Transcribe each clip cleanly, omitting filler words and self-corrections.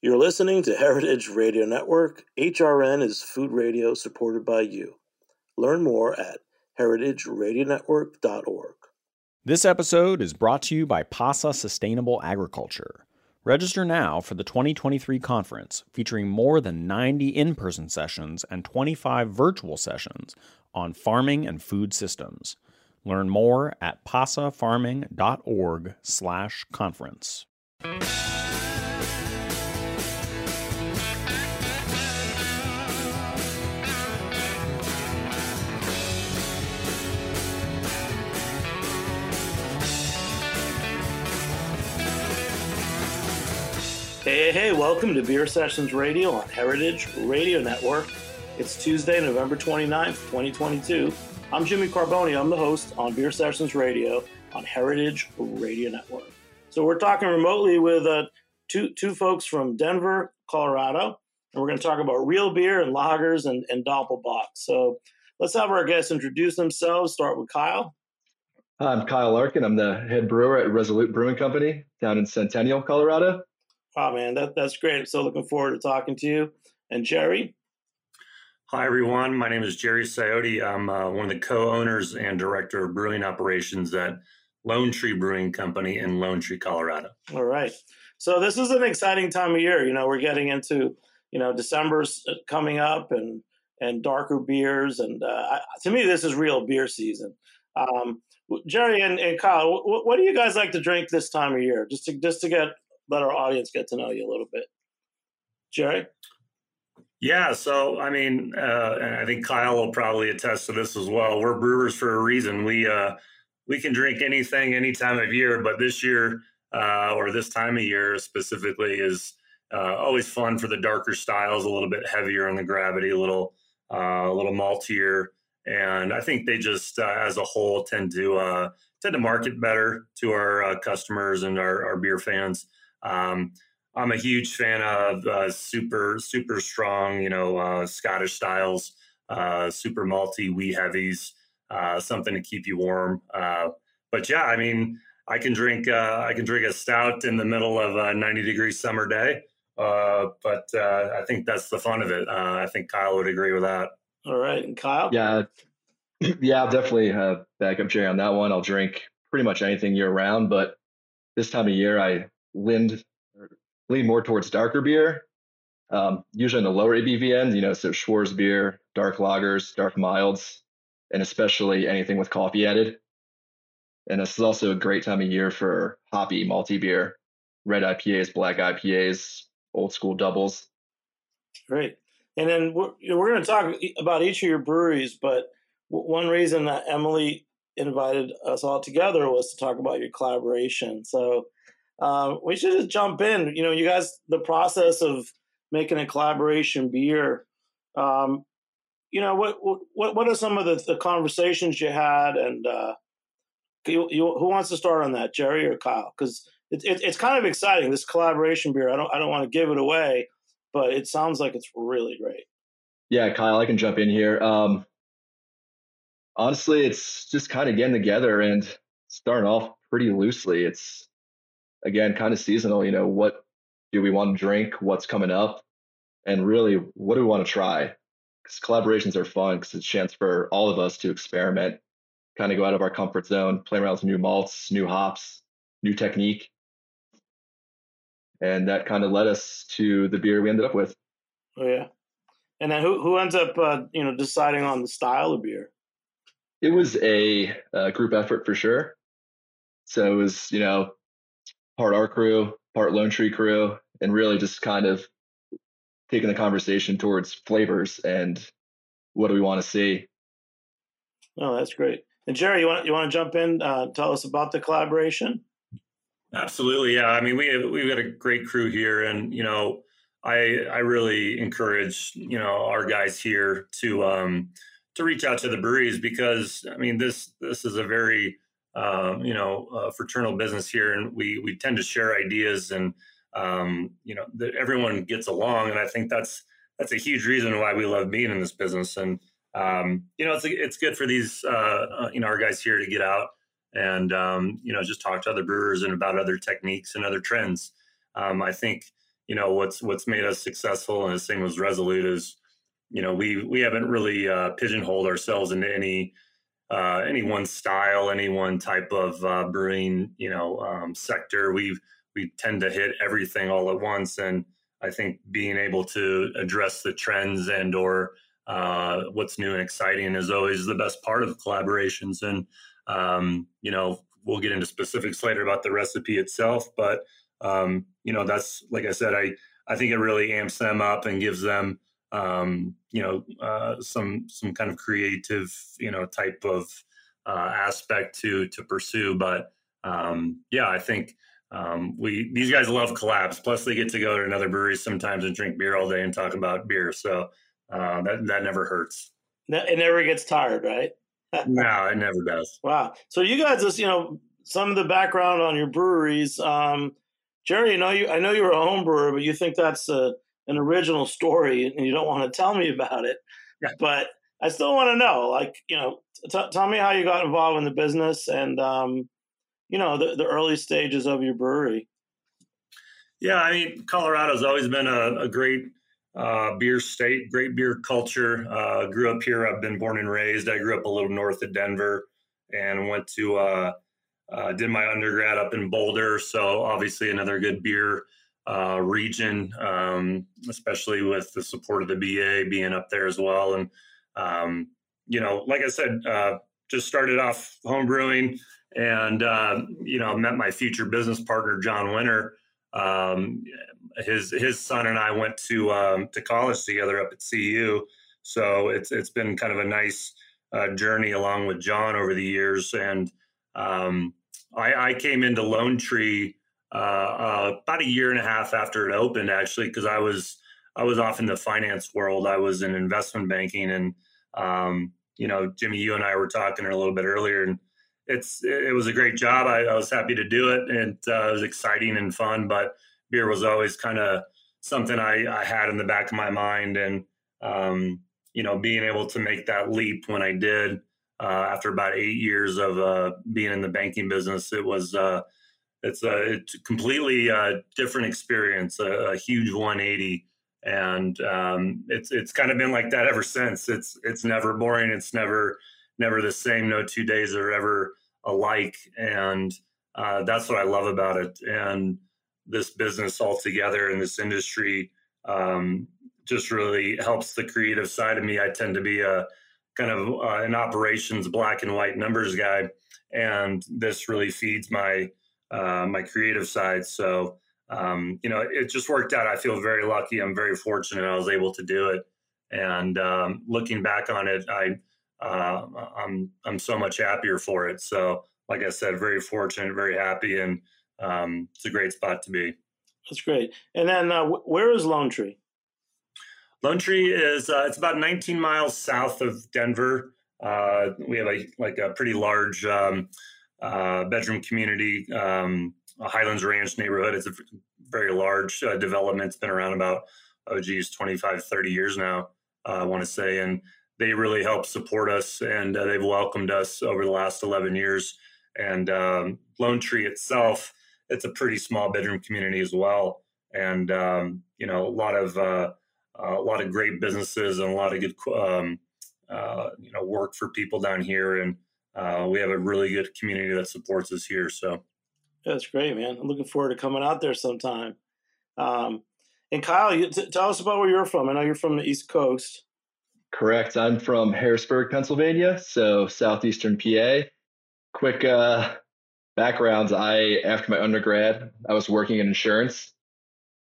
You're listening to Heritage Radio Network. HRN is food radio supported by you. Learn more at heritageradionetwork.org. This episode is brought to you by PASA Sustainable Agriculture. Register now for the 2023 conference, featuring more than 90 in-person sessions and 25 virtual sessions on farming and food systems. Learn more at pasafarming.org/conference. Hey, welcome to Beer Sessions Radio on Heritage Radio Network. It's Tuesday, November 29th, 2022. I'm Jimmy Carboni. I'm the host on Beer Sessions Radio on Heritage Radio Network. So we're talking remotely with two folks from Denver, Colorado, and we're going to talk about real beer and lagers and Doppelbock. So let's have our guests introduce themselves. Start with Kyle. Hi, I'm Kyle Larkin. I'm the head brewer at Resolute Brewing Company down in Centennial, Colorado. Oh, man, that's great. I'm so looking forward to talking to you. And Jerry? Hi, everyone. My name is Jerry Sciotti. I'm one of the co-owners and director of brewing operations at Lone Tree Brewing Company in Lone Tree, Colorado. All right. So this is an exciting time of year. You know, we're getting into, you know, December's coming up and darker beers. And to me, this is real beer season. Jerry and Kyle, what do you guys like to drink this time of year? Just to get... let our audience get to know you a little bit. Jerry? Yeah, so, I mean, and I think Kyle will probably attest to this as well. We're brewers for a reason. We can drink anything, any time of year, but this year, or this time of year specifically, is always fun for the darker styles, a little bit heavier on the gravity, a little maltier. And I think they just, as a whole, tend to market better to our customers and our beer fans. I'm a huge fan of super strong, you know, Scottish styles, super malty, wee heavies, something to keep you warm. But yeah, I mean, I can drink a stout in the middle of a 90-degree summer day. But I think that's the fun of it. I think Kyle would agree with that. All right, and Kyle? Yeah, I'll definitely back up Jerry on that one. I'll drink pretty much anything year round, but this time of year I lean more towards darker beer, usually in the lower ABV end, you know, so Schwarzbier, dark lagers, dark milds, and especially anything with coffee added. And this is also a great time of year for hoppy, malty beer, red IPAs, black IPAs, old school doubles. Great. And then we're going to talk about each of your breweries, but one reason that Emily invited us all together was to talk about your collaboration. So we should just jump in. You know, you guys, the process of making a collaboration beer, you know, what are some of the conversations you had? And who wants to start on that, Jerry or Kyle? Because it's kind of exciting, this collaboration beer. I don't want to give it away, but it sounds like it's really great. Yeah, Kyle, I can jump in here. Honestly, it's just kind of getting together and starting off pretty loosely. It's, again, kind of seasonal, you know, what do we want to drink, what's coming up, and really, what do we want to try? Because collaborations are fun because it's a chance for all of us to experiment, kind of go out of our comfort zone, play around with new malts, new hops, new technique. And that kind of led us to the beer we ended up with. Oh, yeah. And then who ends up, you know, deciding on the style of beer? It was a group effort for sure. So it was, you know, part our crew, part Lone Tree crew, and really just kind of taking the conversation towards flavors and what do we want to see. Oh, that's great. And Jerry, you want to jump in, tell us about the collaboration? Absolutely, yeah. I mean, we've got a great crew here, and you know, I really encourage, you know, our guys here to reach out to the breweries, because I mean, this is a very fraternal business here, and we tend to share ideas, and you know, that everyone gets along, and I think that's a huge reason why we love being in this business. And you know, it's good for these you know, our guys here to get out and you know, just talk to other brewers and about other techniques and other trends. I think you know, what's made us successful and this thing was Resolute is, you know, we haven't really pigeonholed ourselves into any one style, any one type of brewing, you know, sector. We tend to hit everything all at once. And I think being able to address the trends and or what's new and exciting is always the best part of collaborations. And, you know, we'll get into specifics later about the recipe itself. But, you know, that's, like I said, I think it really amps them up and gives them, you know, some kind of creative, you know, type of aspect to pursue. But, yeah, I think these guys love collabs. Plus, they get to go to another brewery sometimes and drink beer all day and talk about beer. So that never hurts. It never gets tired, right? No, it never does. Wow. So you guys, just, you know, some of the background on your breweries. Jerry, I know you were a home brewer, but you think that's an original story and you don't want to tell me about it. Yeah. But I still want to know, like, you know, tell me how you got involved in the business and, you know, the early stages of your brewery. Yeah, I mean, Colorado's always been a great beer state, great beer culture. Grew up here. I've been born and raised. I grew up a little north of Denver and went to did my undergrad up in Boulder. So obviously another good beer region, especially with the support of the BA being up there as well. And, you know, like I said, just started off home brewing. And, you know, met my future business partner, John Winter. His son and I went to college together up at CU. So it's been kind of a nice journey along with John over the years. And I came into Lone Tree about a year and a half after it opened, actually, because I was off in the finance world. I was in investment banking. And, you know, Jimmy, you and I were talking a little bit earlier, and it was a great job. I was happy to do it, and it was exciting and fun, but beer was always kind of something I had in the back of my mind. And, you know, being able to make that leap when I did, after about 8 years of being in the banking business, it's a completely different experience, a huge 180. And it's kind of been like that ever since. It's never boring. It's never the same. No 2 days are ever alike. And that's what I love about it. And this business altogether and this industry just really helps the creative side of me. I tend to be a kind of an operations black and white numbers guy. And this really feeds my creative side. So, you know, it just worked out. I feel very lucky. I'm very fortunate I was able to do it. And looking back on it, I'm so much happier for it. So, like I said, very fortunate, very happy, and it's a great spot to be. That's great. And then, where is Lone Tree? Lone Tree is it's about 19 miles south of Denver. We have a pretty large bedroom community, a Highlands Ranch neighborhood. It's a very large development. It's been around about 25, 30 years now, I want to say, and they really help support us, and they've welcomed us over the last 11 years. And Lone Tree itself, it's a pretty small bedroom community as well. And, you know, a lot of great businesses and a lot of good, you know, work for people down here. And we have a really good community that supports us here. So that's great, man. I'm looking forward to coming out there sometime. And Kyle, tell us about where you're from. I know you're from the East Coast. Correct. I'm from Harrisburg, Pennsylvania, so southeastern PA. Quick backgrounds. After my undergrad, I was working in insurance.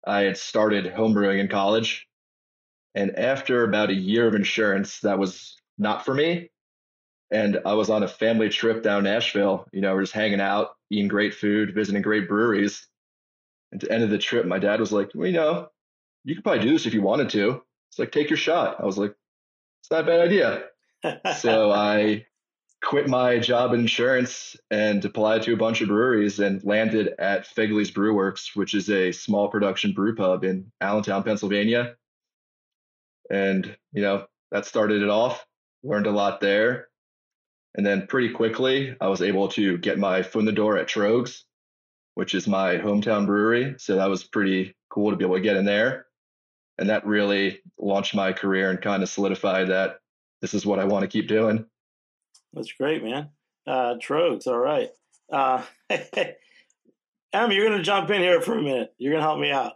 I had started homebrewing in college. And after about a year of insurance, that was not for me. And I was on a family trip down Nashville. You know, we're just hanging out, eating great food, visiting great breweries. At the end of the trip, my dad was like, well, you know, you could probably do this if you wanted to. It's like, take your shot. I was like, it's not a bad idea. So I quit my job in insurance and applied to a bunch of breweries and landed at Fegley's Brew Works, which is a small production brew pub in Allentown, Pennsylvania. And, you know, that started it off, learned a lot there. And then pretty quickly, I was able to get my foot in the door at Trögs, which is my hometown brewery. So that was pretty cool to be able to get in there. And that really launched my career and kind of solidified that this is what I want to keep doing. That's great, man. Troegs, all right. Em, you're going to jump in here for a minute. You're going to help me out.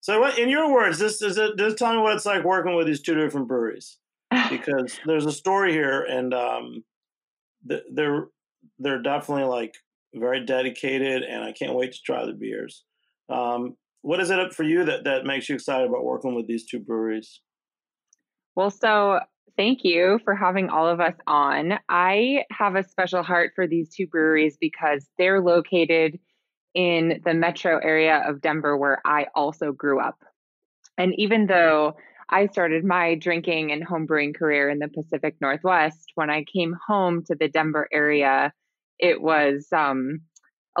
So what, in your words, just tell me what it's like working with these two different breweries, because there's a story here, and they're definitely like very dedicated, and I can't wait to try the beers. What is it for you that makes you excited about working with these two breweries? Well, so thank you for having all of us on. I have a special heart for these two breweries because they're located in the metro area of Denver where I also grew up. And even though I started my drinking and homebrewing career in the Pacific Northwest, when I came home to the Denver area, it was a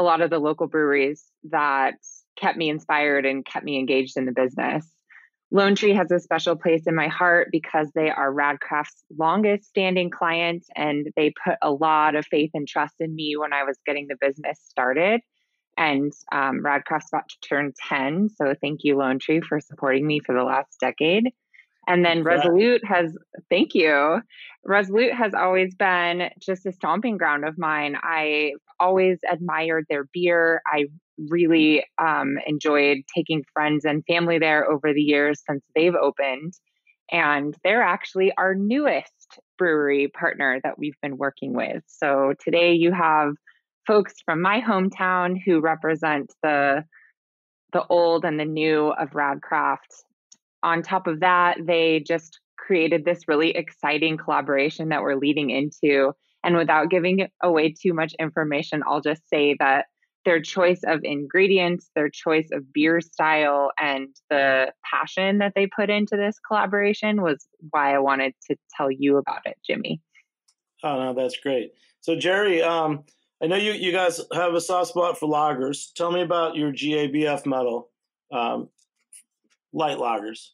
lot of the local breweries that kept me inspired and kept me engaged in the business. Lone Tree has a special place in my heart because they are Radcraft's longest standing client, and they put a lot of faith and trust in me when I was getting the business started. And Radcraft's about to turn 10. So thank you, Lone Tree, for supporting me for the last decade. And then Resolute has, thank you. Resolute has always been just a stomping ground of mine. I always admired their beer. I really enjoyed taking friends and family there over the years since they've opened. And they're actually our newest brewery partner that we've been working with. So today you have folks from my hometown who represent the old and the new of Radcraft. On top of that, they just created this really exciting collaboration that we're leading into. And without giving away too much information, I'll just say that their choice of ingredients, their choice of beer style, and the passion that they put into this collaboration was why I wanted to tell you about it, Jimmy. Oh, no, that's great. So, Jerry, I know you guys have a soft spot for lagers. Tell me about your GABF medal, light lagers.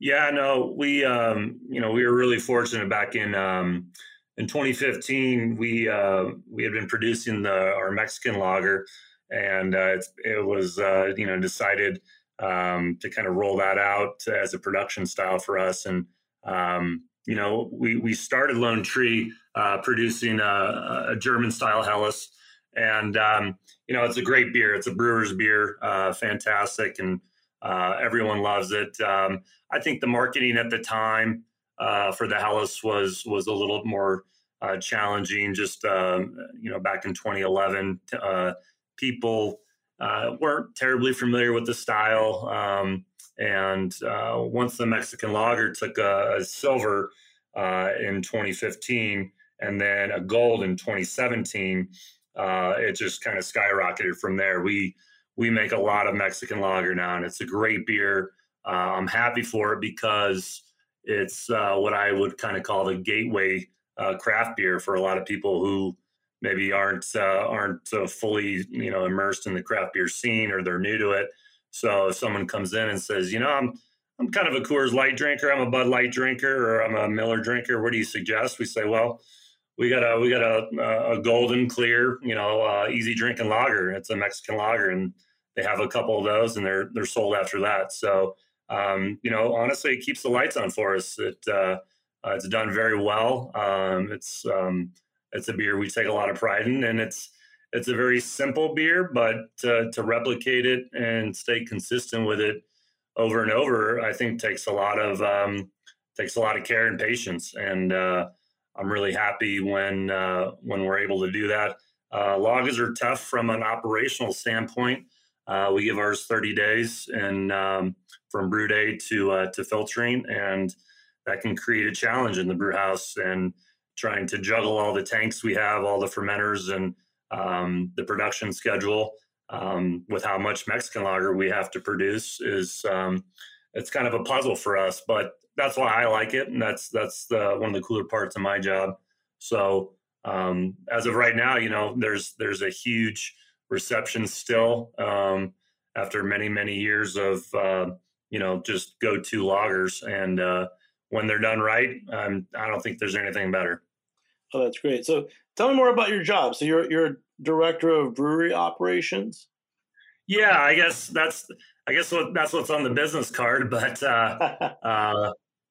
Yeah, no, we we were really fortunate back in 2015. We had been producing our Mexican lager, and it was decided to kind of roll that out as a production style for us. And we started Lone Tree producing a German style Helles, and it's a great beer. It's a brewer's beer, fantastic, and everyone loves it. I think the marketing at the time for the Helles was a little more challenging. Just back in 2011, people weren't terribly familiar with the style. And once the Mexican lager took a silver in 2015 and then a gold in 2017, it just kind of skyrocketed from there. We make a lot of Mexican lager now, and it's a great beer. I'm happy for it because it's what I would kind of call the gateway craft beer for a lot of people who maybe aren't fully immersed in the craft beer scene, or they're new to it. So if someone comes in and says, I'm kind of a Coors Light drinker, I'm a Bud Light drinker, or I'm a Miller drinker, what do you suggest? We say, well, we got a golden clear, easy drinking lager. It's a Mexican lager, and they have a couple of those, and they're sold after that. So honestly, it keeps the lights on for us. It's done very well. It's a beer we take a lot of pride in, and it's a very simple beer, but to replicate it and stay consistent with it over and over, I think takes a lot of care and patience. And I'm really happy when we're able to do that. Lagers are tough from an operational standpoint. We give ours 30 days and from brew day to filtering, and that can create a challenge in the brew house, and trying to juggle all the tanks we have, all the fermenters, and the production schedule with how much Mexican lager we have to produce is it's kind of a puzzle for us, but that's why I like it. And that's one of the cooler parts of my job. So as of right now, there's a huge reception still after many, many years of, just go-to lagers. And when they're done right, I don't think there's anything better. Oh, that's great. So tell me more about your job. So you're director of brewery operations. Yeah, I guess that's I guess that's what's on the business card, but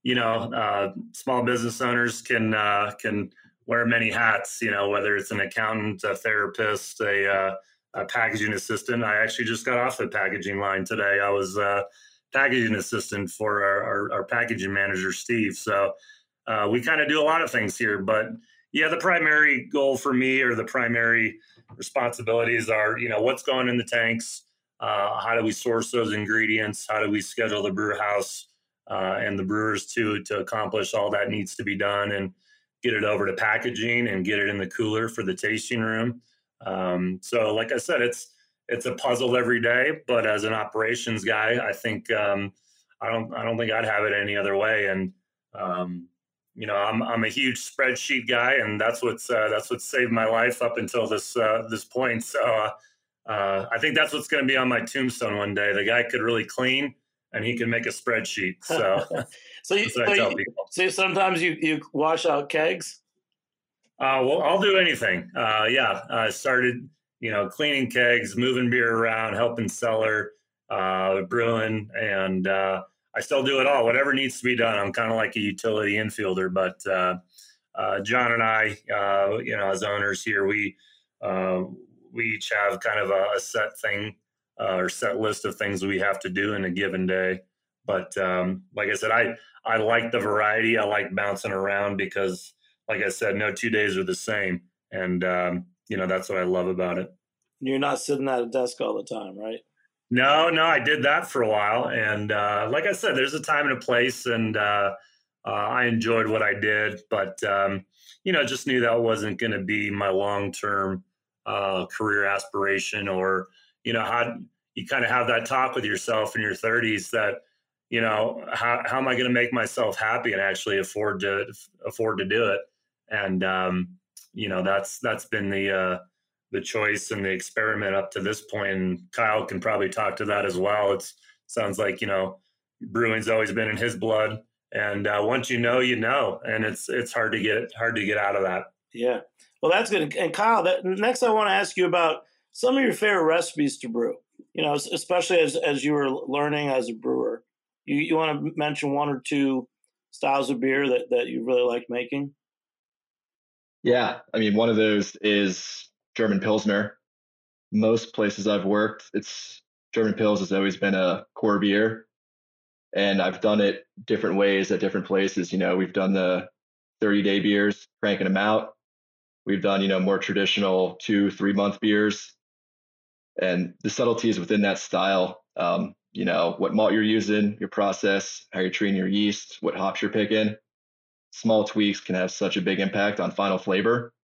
you know, small business owners can wear many hats. You know, whether it's an accountant, a therapist, a packaging assistant. I actually just got off the packaging line today. I was packaging assistant for our packaging manager, Steve. So we kind of do a lot of things here, but yeah, the primary goal for me, or the primary responsibilities, are, you know, what's going in the tanks, how do we source those ingredients, how do we schedule the brew house and the brewers to accomplish all that needs to be done and get it over to packaging and get it in the cooler for the tasting room. So like I said, it's a puzzle every day, but as an operations guy, I think, I don't think I'd have it any other way. And, you know, I'm a huge spreadsheet guy, and that's what saved my life up until this, this point. So, I think that's what's going to be on my tombstone one day. The guy could really clean and he can make a spreadsheet. So, so sometimes you wash out kegs. Well, I'll do anything. Yeah. I started, you know, cleaning kegs, moving beer around, helping cellar, brewing, and, I still do it all. Whatever needs to be done. I'm kind of like a utility infielder, but John and I, you know, as owners here, we each have kind of a set thing or set list of things we have to do in a given day. But like I said, I like the variety. I like bouncing around because, like I said, no 2 days are the same, and you know, that's what I love about it. You're not sitting at a desk all the time, right? No, I did that for a while. And like I said, there's a time and a place, and I enjoyed what I did. But, you know, just knew that wasn't going to be my long-term career aspiration. Or, you know, how you kind of have that talk with yourself in your 30s that, you know, how am I going to make myself happy and actually afford to do it? And, you know, that's been the choice and the experiment up to this point. And Kyle can probably talk to that as well. It sounds like, you know, brewing's always been in his blood. And once you know, you know, and it's hard to get out of that. Yeah. Well, that's good. And Kyle, next I want to ask you about some of your favorite recipes to brew, you know, especially as you were learning as a brewer. You want to mention one or two styles of beer that you really liked making? Yeah. I mean, one of those is German Pilsner. Most places I've worked, German Pils has always been a core beer, and I've done it different ways at different places. You know, we've done the 30-day beers, cranking them out. We've done, you know, more traditional 2-3 month beers, and the subtleties within that style. You know, what malt you're using, your process, how you're treating your yeast, what hops you're picking. Small tweaks can have such a big impact on final flavor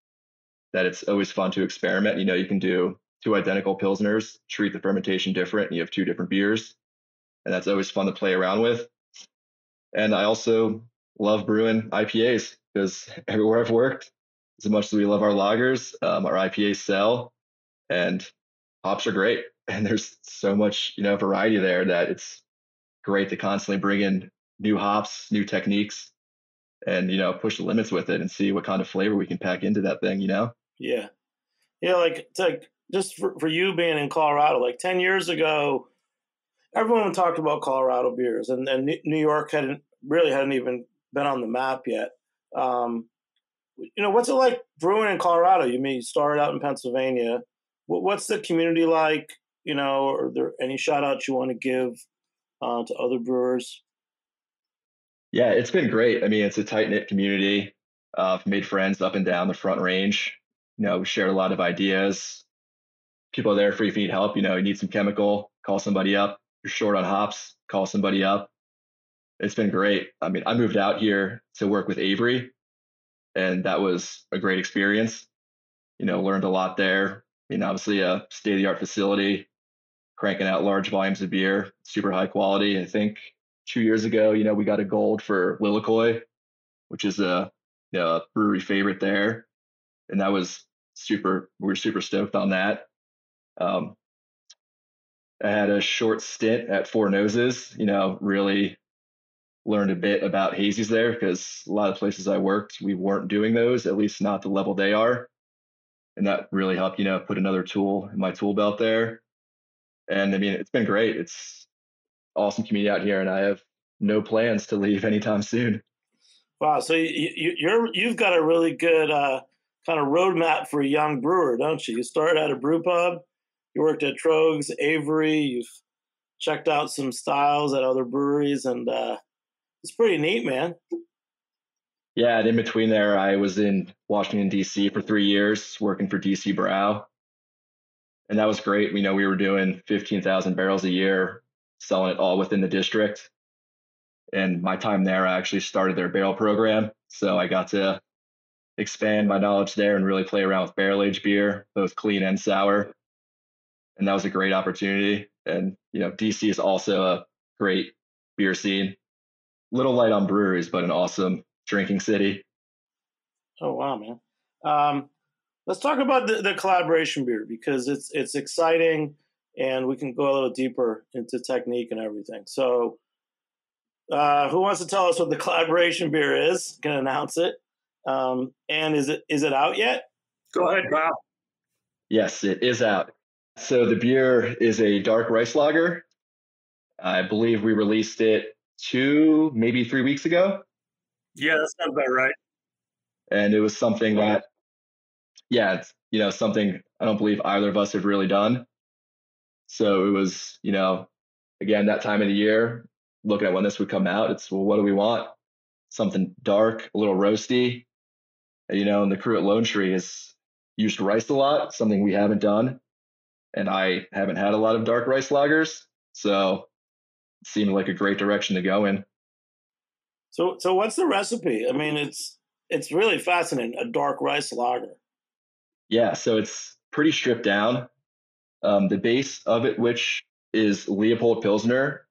that it's always fun to experiment. You know, you can do two identical Pilsners, treat the fermentation different, and you have two different beers. And that's always fun to play around with. And I also love brewing IPAs, because everywhere I've worked, as much as we love our lagers, our IPAs sell, and hops are great. And there's so much, you know, variety there that it's great to constantly bring in new hops, new techniques, and, you know, push the limits with it and see what kind of flavor we can pack into that thing, you know? Yeah. Yeah, like just for you being in Colorado, like 10 years ago, everyone talked about Colorado beers, and New York hadn't even been on the map yet. You know, what's it like brewing in Colorado? You mean you started out in Pennsylvania. What's the community like? You know, are there any shout outs you want to give to other brewers? Yeah, it's been great. I mean, it's a tight-knit community. I've made friends up and down the Front Range. You know, we shared a lot of ideas. People are there for you if you need help. You know, you need some chemical, call somebody up. You're short on hops, call somebody up. It's been great. I mean, I moved out here to work with Avery, and that was a great experience. You know, learned a lot there. I mean, obviously a state-of-the-art facility, cranking out large volumes of beer, super high quality, I think. 2 years ago, you know, we got a gold for Lilikoi, which is a brewery favorite there. And that was we were super stoked on that. I had a short stint at Four Noses, you know, really learned a bit about hazies there, because a lot of places I worked, we weren't doing those, at least not the level they are. And that really helped, you know, put another tool in my tool belt there. And I mean, it's been great. It's awesome community out here, and I have no plans to leave anytime soon. Wow. So you've got a really good kind of roadmap for a young brewer, don't you? You started at a brew pub, you worked at Trögs, Avery, you've checked out some styles at other breweries, and it's pretty neat, man. Yeah, and in between there, I was in Washington, D.C. for 3 years working for D.C. Brau, and that was great. You know, we were doing 15,000 barrels a year, selling it all within the district. And my time there, I actually started their barrel program, so I got to expand my knowledge there and really play around with barrel-aged beer, both clean and sour. And that was a great opportunity. And, you know, D.C. is also a great beer scene. Little light on breweries, but an awesome drinking city. Oh, wow, man. Let's talk about the collaboration beer, because it's exciting and we can go a little deeper into technique and everything. So who wants to tell us what the collaboration beer is? Can announce it. And is it out yet? Go ahead, Kyle. Yes, it is out. So the beer is a dark rice lager. I believe we released it 2, maybe 3 weeks ago. Yeah, that sounds about right. And it was something that, yeah, it's, you know, something I don't believe either of us have really done. So it was, you know, again, that time of the year, looking at when this would come out, it's, well, what do we want? Something dark, a little roasty, you know, and the crew at Lone Tree has used rice a lot, something we haven't done. And I haven't had a lot of dark rice lagers, so it seemed like a great direction to go in. So what's the recipe? I mean, it's really fascinating, a dark rice lager. Yeah, so it's pretty stripped down. The base of it, which is Leopold Pilsner.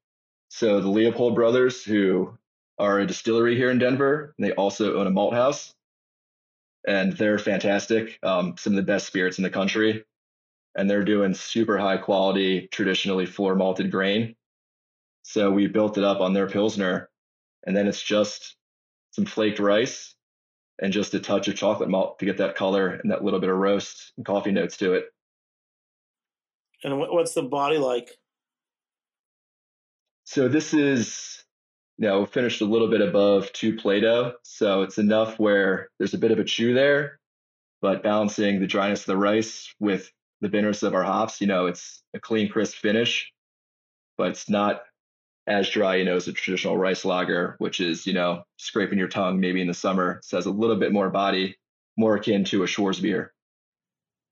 So the Leopold Brothers, who are a distillery here in Denver, and they also own a malt house. And they're fantastic, some of the best spirits in the country. And they're doing super high quality, traditionally floor malted grain. So we built it up on their Pilsner. And then it's just some flaked rice and just a touch of chocolate malt to get that color and that little bit of roast and coffee notes to it. And what's the body like? So this is, you know, finished a little bit above 2 Play-Doh. So it's enough where there's a bit of a chew there, but balancing the dryness of the rice with the bitterness of our hops, you know, it's a clean, crisp finish, but it's not as dry, you know, as a traditional rice lager, which is, you know, scraping your tongue maybe in the summer. So it has a little bit more body, more akin to a Schwarzbier.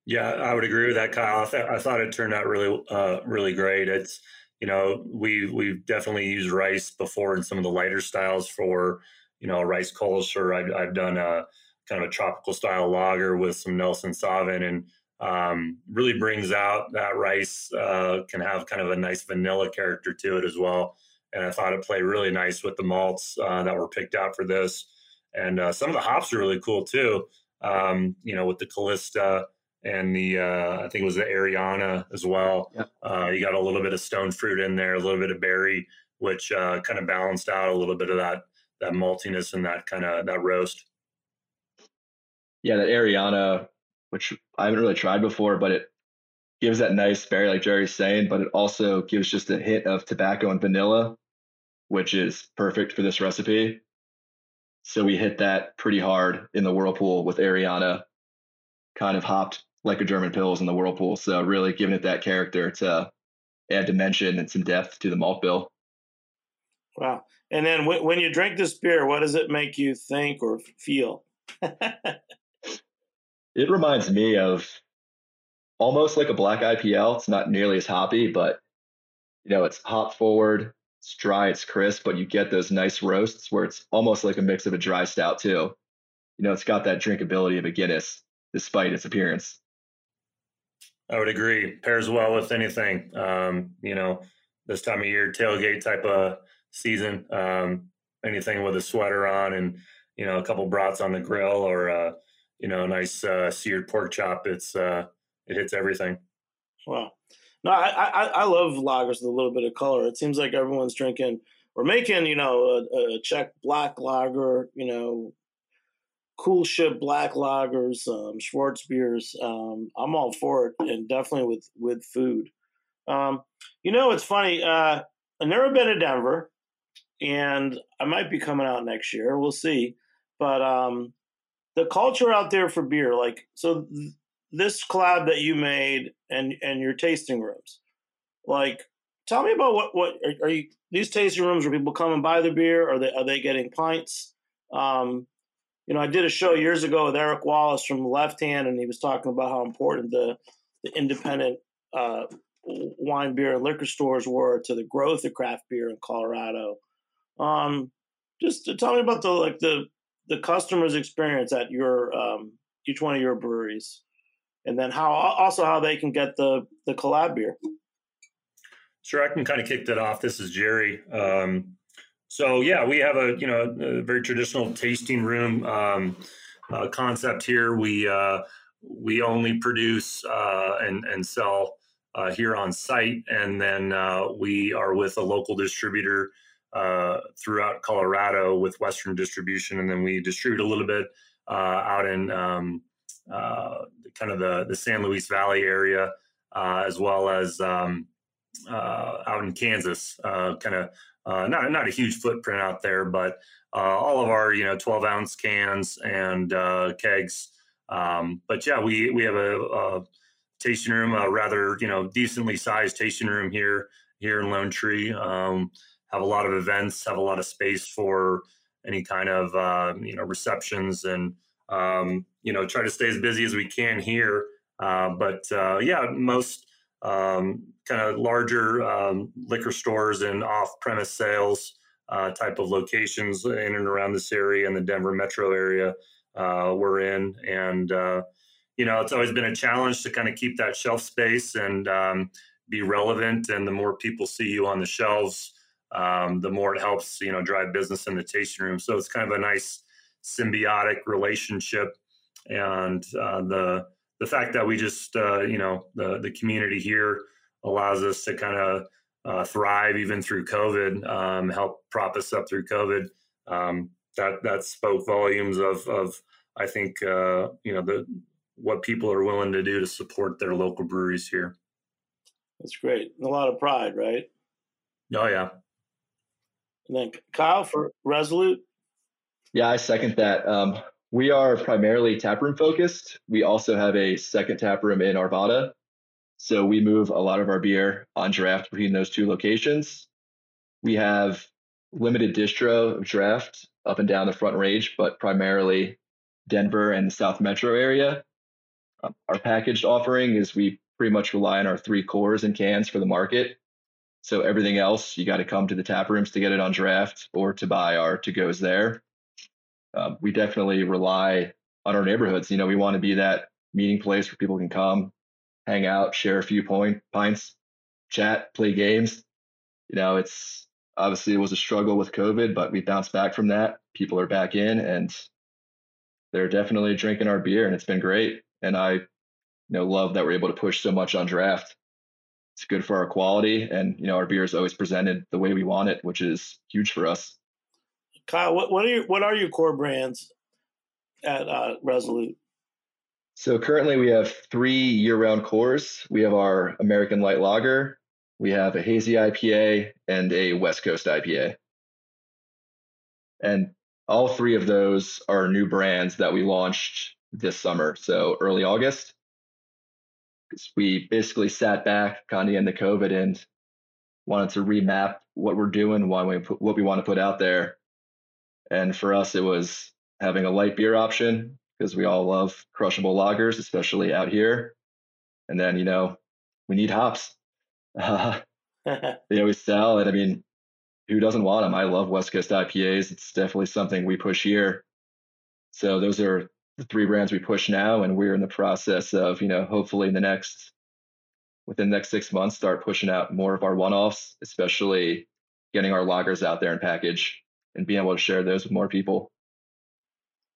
Yeah, I would agree with that, Kyle. I thought it turned out really, really great. It's, you know, we've definitely used rice before in some of the lighter styles for, you know, rice Kolscher. I've done a kind of a tropical style lager with some Nelson Sauvin, and really brings out that rice, can have kind of a nice vanilla character to it as well. And I thought it played really nice with the malts that were picked out for this. And some of the hops are really cool too, you know, with the Calista and the, I think it was the Ariana as well. Yep. You got a little bit of stone fruit in there, a little bit of berry, which kind of balanced out a little bit of that maltiness and that kind of that roast. Yeah, that Ariana, which I haven't really tried before, but it gives that nice berry, like Jerry's saying, but it also gives just a hint of tobacco and vanilla, which is perfect for this recipe. So we hit that pretty hard in the whirlpool with Ariana, kind of hopped like a German Pils in the whirlpool. So really giving it that character to add dimension and some depth to the malt bill. Wow. And then when you drink this beer, what does it make you think or feel? It reminds me of almost like a black IPL. It's not nearly as hoppy, but, you know, it's hop forward, it's dry, it's crisp, but you get those nice roasts where it's almost like a mix of a dry stout too. You know, it's got that drinkability of a Guinness despite its appearance. I would agree. Pairs well with anything. You know, this time of year, tailgate type of season, anything with a sweater on and, you know, a couple brats on the grill or, you know, a nice seared pork chop. It's it hits everything. Wow. No, I love lagers with a little bit of color. It seems like everyone's drinking or making, you know, a Czech black lager, you know, cool ship black lagers, Schwarzbiers. I'm all for it, and definitely with food. You know, it's funny. I've never been to Denver, and I might be coming out next year. We'll see. But the culture out there for beer, like, so this collab that you made and your tasting rooms, like, tell me about what are you, these tasting rooms where people come and buy their beer? Are they getting pints? You know, I did a show years ago with Eric Wallace from Left Hand, and he was talking about how important the independent wine, beer, and liquor stores were to the growth of craft beer in Colorado. Just to tell me about the customer's experience at your each one of your breweries, and then how they can get the collab beer. Sure, I can kind of kick that off. This is Jerry. So yeah, we have a very traditional tasting room concept here. We only produce and sell here on site, and then we are with a local distributor throughout Colorado with Western Distribution, and then we distribute a little bit out in kind of the San Luis Valley area, as well as out in Kansas. Not a huge footprint out there, but all of our 12-ounce cans and kegs. But yeah, we have a tasting room, a rather decently sized tasting room here in Lone Tree. Have a lot of events, have a lot of space for any kind of receptions, and try to stay as busy as we can here. Most kind of larger liquor stores and off-premise sales type of locations in and around this area and the Denver metro area we're in. And, it's always been a challenge to kind of keep that shelf space and be relevant. And the more people see you on the shelves, the more it helps, drive business in the tasting room. So it's kind of a nice symbiotic relationship. And the fact that we just, the community here allows us to kind of thrive even through COVID, help prop us up through COVID. That spoke volumes of I think, what people are willing to do to support their local breweries here. That's great. And a lot of pride, right? Oh, yeah. And then Kyle for Resolute. Yeah, I second that. We are primarily taproom focused. We also have a second taproom in Arvada. So we move a lot of our beer on draft between those two locations. We have limited distro of draft up and down the Front Range, but primarily Denver and the South Metro area. Our packaged offering is we pretty much rely on our three cores and cans for the market. So everything else, you got to come to the taprooms to get it on draft or to buy our to-goes there. We definitely rely on our neighborhoods. We want to be that meeting place where people can come, hang out, share a few pints, chat, play games. It's obviously it was a struggle with COVID, but we bounced back from that. People are back in and they're definitely drinking our beer, and it's been great. And I, love that we're able to push so much on draft. It's good for our quality, and our beer is always presented the way we want it, which is huge for us. Kyle, what are your core brands at Resolute? So currently we have three year-round cores. We have our American Light Lager, we have a Hazy IPA, and a West Coast IPA. And all three of those are new brands that we launched this summer, so early August. We basically sat back kind of in the COVID and wanted to remap what we're doing, what we want to put out there. And for us, it was having a light beer option because we all love crushable lagers, especially out here. And then, we need hops. They always sell. And I mean, who doesn't want them? I love West Coast IPAs. It's definitely something we push here. So those are the three brands we push now. And we're in the process of, hopefully within the next 6 months, start pushing out more of our one-offs, especially getting our lagers out there in package and being able to share those with more people.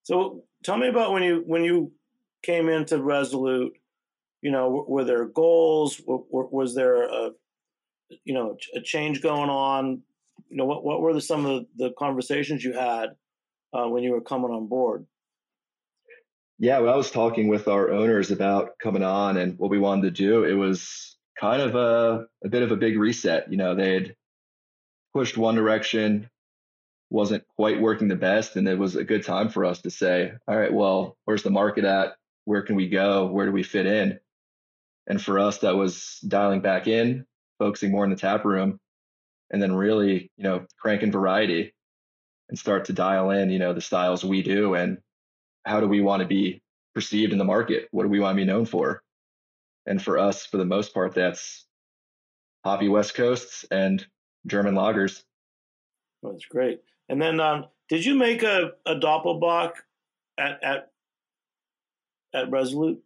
So tell me about when you came into Resolute, were there goals? Was there a change going on? What were some of the conversations you had when you were coming on board? Yeah, when I was talking with our owners about coming on and what we wanted to do, it was kind of a bit of a big reset. They'd pushed one direction, wasn't quite working the best. And it was a good time for us to say, all right, well, where's the market at? Where can we go? Where do we fit in? And for us, that was dialing back in, focusing more on the tap room, and then really, you know, cranking variety and start to dial in, you know, the styles we do and how do we want to be perceived in the market? What do we want to be known for? And for us, for the most part, that's hoppy West Coasts and German lagers. Well, that's great. And then did you make a Doppelbock at Resolute?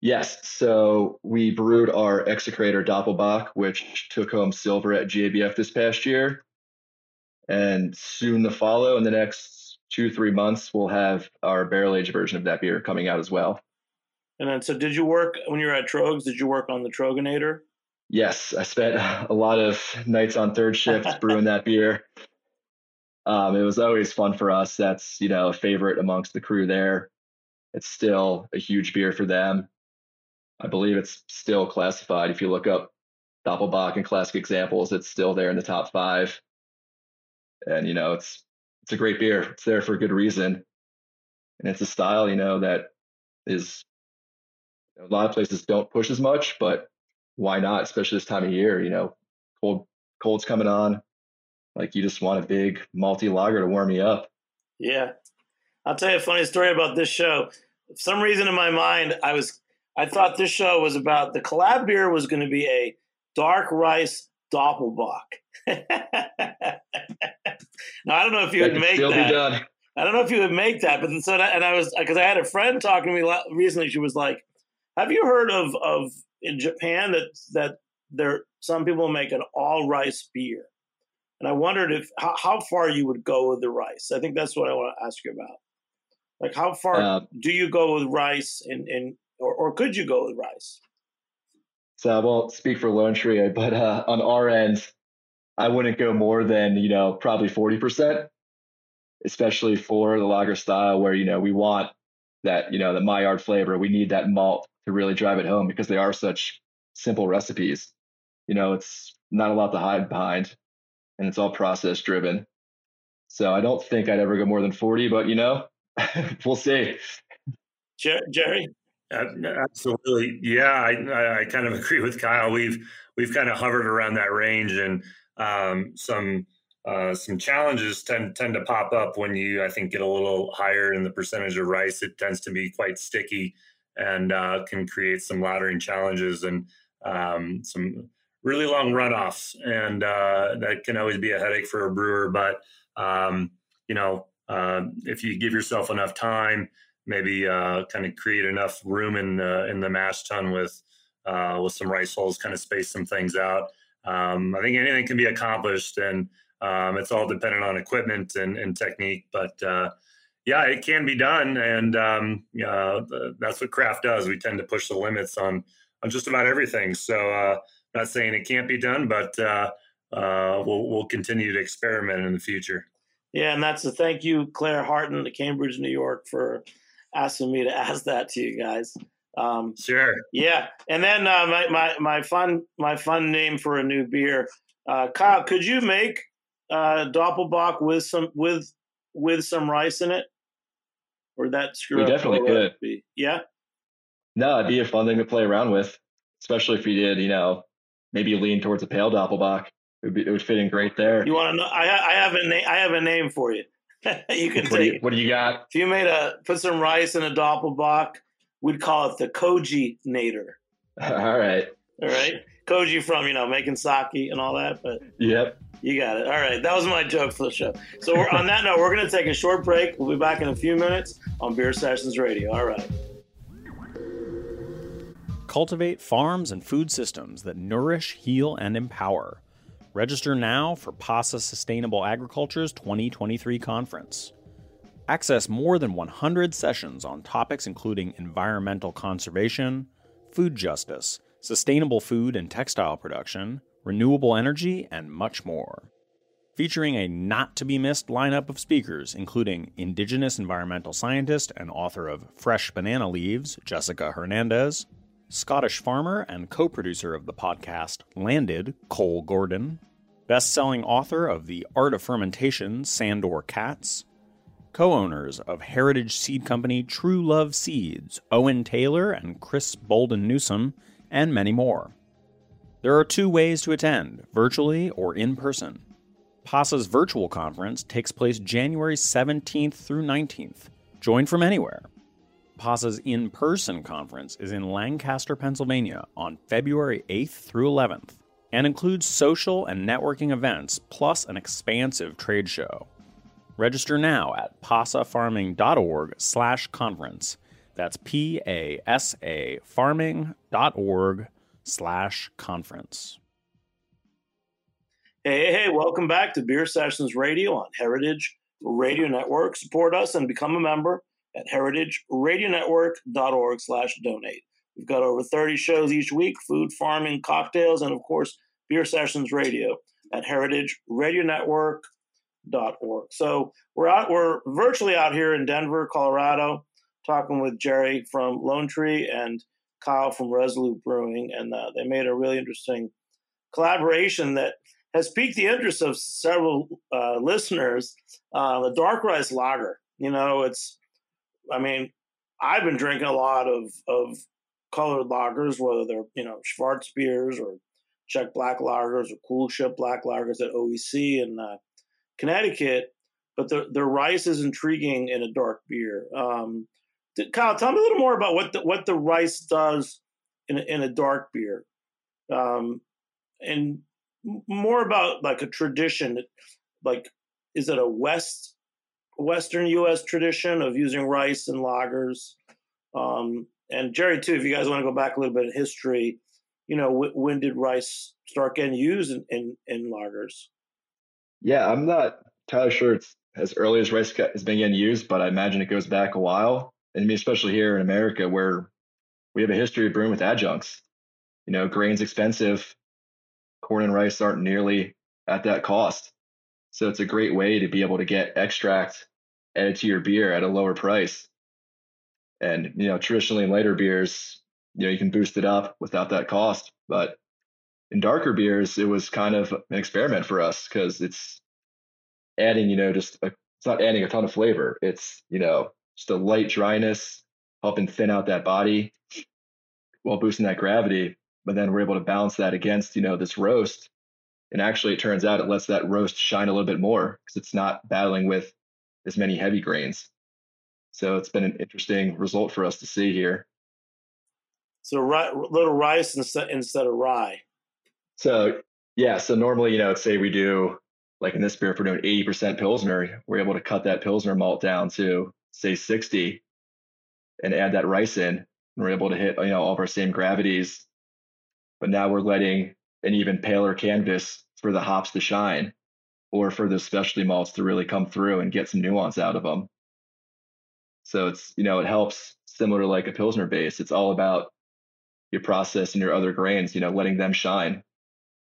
Yes. So we brewed our Execrator Doppelbock, which took home silver at GABF this past year. And soon to follow, in the next 2-3 months, we'll have our barrel-aged version of that beer coming out as well. And then, so did you work, when you were at Trögs, did you work on the Troegenator? Yes. I spent a lot of nights on third shift brewing that beer. It was always fun for us. That's, you know, a favorite amongst the crew there. It's still a huge beer for them. I believe it's still classified. If you look up Doppelbock and classic examples, it's still there in the top 5. And, you know, it's a great beer. It's there for a good reason. And it's a style, you know, that is, a lot of places don't push as much, but why not? Especially this time of year, you know, cold's coming on. Like, you just want a big malty lager to warm you up. Yeah. I'll tell you a funny story about this show. For some reason in my mind, I thought this show was about the collab beer was going to be a dark rice Doppelbock. Now, I don't know if you would make that. I don't know if you would make that, but so that, and I was, because I had a friend talking to me recently. She was like, "Have you heard of in Japan that there some people make an all rice beer?" And I wondered if how far you would go with the rice. I think that's what I want to ask you about. Like, how far do you go with rice in Or could you go with rice? So I won't speak for Lone Tree, but on our end, I wouldn't go more than, you know, probably 40%, especially for the lager style where, you know, we want that, you know, the Maillard flavor. We need that malt to really drive it home because they are such simple recipes. You know, it's not a lot to hide behind and it's all process driven. So I don't think I'd ever go more than 40, but, you know, we'll see. Jerry? Absolutely. Yeah, I kind of agree with Kyle. We've kind of hovered around that range, and some challenges tend to pop up when you, I think, get a little higher in the percentage of rice. It tends to be quite sticky and can create some laddering challenges and some really long runoffs, and that can always be a headache for a brewer. But you know, if you give yourself enough time, maybe kind of create enough room in the mash tun with some rice holes, kind of space some things out. I think anything can be accomplished, and it's all dependent on equipment and technique. But yeah, it can be done, and that's what craft does. We tend to push the limits on just about everything. So not saying it can't be done, but we'll continue to experiment in the future. Yeah, and that's a thank you, Claire Harton of Cambridge, New York, for asking me to ask that to you guys. Sure. Yeah. And then my fun name for a new beer. Kyle, could you make Doppelbock with some rice in it? Or that screw up? We definitely could. Yeah. No, it'd be a fun thing to play around with, especially if you did, you know, maybe lean towards a pale Doppelbock. It would fit in great there. You want to know? I have a name for you. You can take it. What do you got? If you put some rice in a Doppelbock, we'd call it the Troegenator. All right. Koji from, you know, making sake and all that. But yep, you got it. All right, that was my joke for the show. So we're, on that note, we're going to take a short break. We'll be back in a few minutes on Beer Sessions Radio. All right. Cultivate farms and food systems that nourish, heal, and empower. Register now for PASA Sustainable Agriculture's 2023 conference. Access more than 100 sessions on topics including environmental conservation, food justice, sustainable food and textile production, renewable energy, and much more. Featuring a not-to-be-missed lineup of speakers, including Indigenous environmental scientist and author of Fresh Banana Leaves, Jessica Hernandez, Scottish farmer and co-producer of the podcast Landed, Cole Gordon, best-selling author of The Art of Fermentation, Sandor Katz, co-owners of heritage seed company True Love Seeds, Owen Taylor and Chris Bolden Newsom, and many more. There are two ways to attend, virtually or in person. PASA's virtual conference takes place January 17th through 19th. Join from anywhere. PASA's in-person conference is in Lancaster, Pennsylvania on February 8th through 11th and includes social and networking events plus an expansive trade show. Register now at pasafarming.org/conference. That's P-A-S-A farming.org/conference. Hey, welcome back to Beer Sessions Radio on Heritage Radio Network. Support us and become a member at heritageradionetwork.org/donate. We've got over 30 shows each week, food, farming, cocktails, and of course, Beer Sessions Radio at heritageradionetwork.org. So we're virtually out here in Denver, Colorado, talking with Jerry from Lone Tree and Kyle from Resolute Brewing, and they made a really interesting collaboration that has piqued the interest of several listeners. The dark rice lager, you know, it's, I mean, I've been drinking a lot of colored lagers, whether they're, you know, Schwarzbiers or Czech black lagers or Cool Ship black lagers at OEC in Connecticut, but the rice is intriguing in a dark beer. Kyle, tell me a little more about what the rice does in a dark beer, and more about like a tradition. Like, is it a Western U.S. tradition of using rice in lagers? And Jerry, too, if you guys want to go back a little bit in history, you know, when did rice start getting used in lagers? Yeah, I'm not entirely sure it's as early as rice has been getting used, but I imagine it goes back a while. And especially here in America, where we have a history of brewing with adjuncts. You know, grain's expensive. Corn and rice aren't nearly at that cost. So it's a great way to be able to get extract added to your beer at a lower price. And, you know, traditionally in lighter beers, you know, you can boost it up without that cost. But in darker beers, it was kind of an experiment for us because it's adding, you know, it's not adding a ton of flavor. It's, you know, just a light dryness, helping thin out that body while boosting that gravity. But then we're able to balance that against, you know, this roast. And actually, it turns out it lets that roast shine a little bit more because it's not battling with as many heavy grains. So it's been an interesting result for us to see here. So little rice instead of rye. So, yeah. So normally, you know, let's say we do, like in this beer, if we're doing 80% Pilsner, we're able to cut that Pilsner malt down to, say, 60 and add that rice in, and we're able to hit, you know, all of our same gravities. But now we're letting an even paler canvas for the hops to shine or for the specialty malts to really come through and get some nuance out of them. So it's, you know, it helps similar to like a Pilsner base. It's all about your process and your other grains, you know, letting them shine.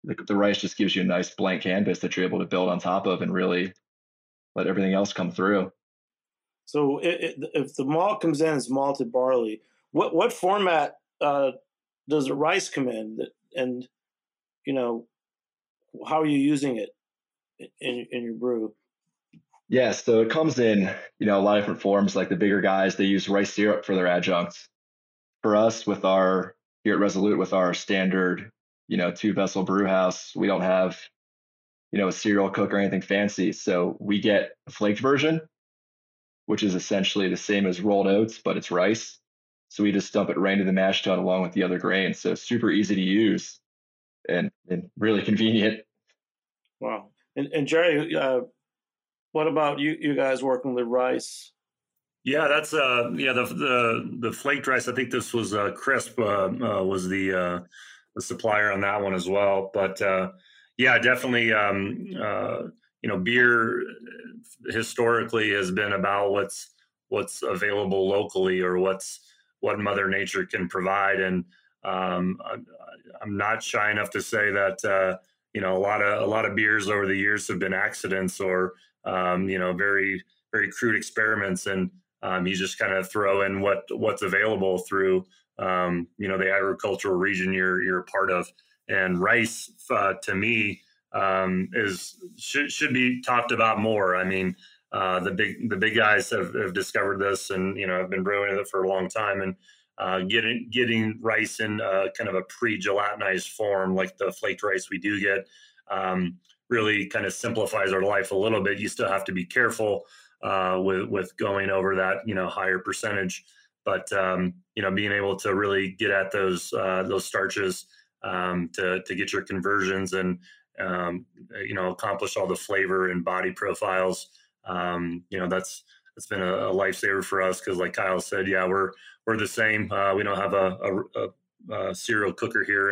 The rice just gives you a nice blank canvas that you're able to build on top of and really let everything else come through. So if the malt comes in as malted barley, what format does the rice come in? And, you know, how are you using it in your brew? Yeah, so it comes in, you know, a lot of different forms. Like the bigger guys, they use rice syrup for their adjuncts. For us, here at Resolute, with our standard, you know, 2-vessel brew house, we don't have, you know, a cereal cook or anything fancy. So we get a flaked version, which is essentially the same as rolled oats, but it's rice. So we just dump it right into the mash tun along with the other grains. So super easy to use and really convenient. Wow. And Jerry, what about you guys working with rice? Yeah, that's the flaked rice. I think this was Crisp was the supplier on that one as well. But yeah, definitely. You know, beer historically has been about what's available locally or what Mother Nature can provide. And I'm not shy enough to say that you know, a lot of beers over the years have been accidents or you know, very very crude experiments. And you just kind of throw in what's available through you know, the agricultural region you're a part of. And rice, to me, should be talked about more. I mean, the big guys have discovered this, and have been brewing it for a long time, and getting rice in kind of a pre-gelatinized form, like the flaked rice we do get, really kind of simplifies our life a little bit. You still have to be careful with going over that higher percentage, but being able to really get at those starches to get your conversions and accomplish all the flavor and body profiles. That's been a lifesaver for us, because like Kyle said, yeah, we're the same. We don't have a cereal cooker here,